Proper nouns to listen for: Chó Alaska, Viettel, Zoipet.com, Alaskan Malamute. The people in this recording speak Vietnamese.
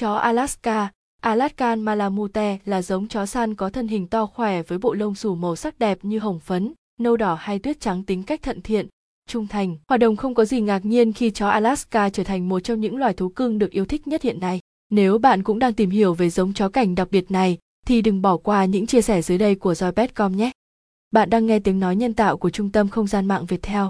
Chó Alaska, Alaskan Malamute là giống chó săn có thân hình to khỏe với bộ lông xù màu sắc đẹp như hồng phấn, nâu đỏ hay tuyết trắng, tính cách thận thiện, trung thành. Hòa đồng không có gì ngạc nhiên khi chó Alaska trở thành một trong những loài thú cưng được yêu thích nhất hiện nay. Nếu bạn cũng đang tìm hiểu về giống chó cảnh đặc biệt này thì đừng bỏ qua những chia sẻ dưới đây của Zoipet.com nhé. Bạn đang nghe tiếng nói nhân tạo của Trung tâm Không gian mạng Viettel.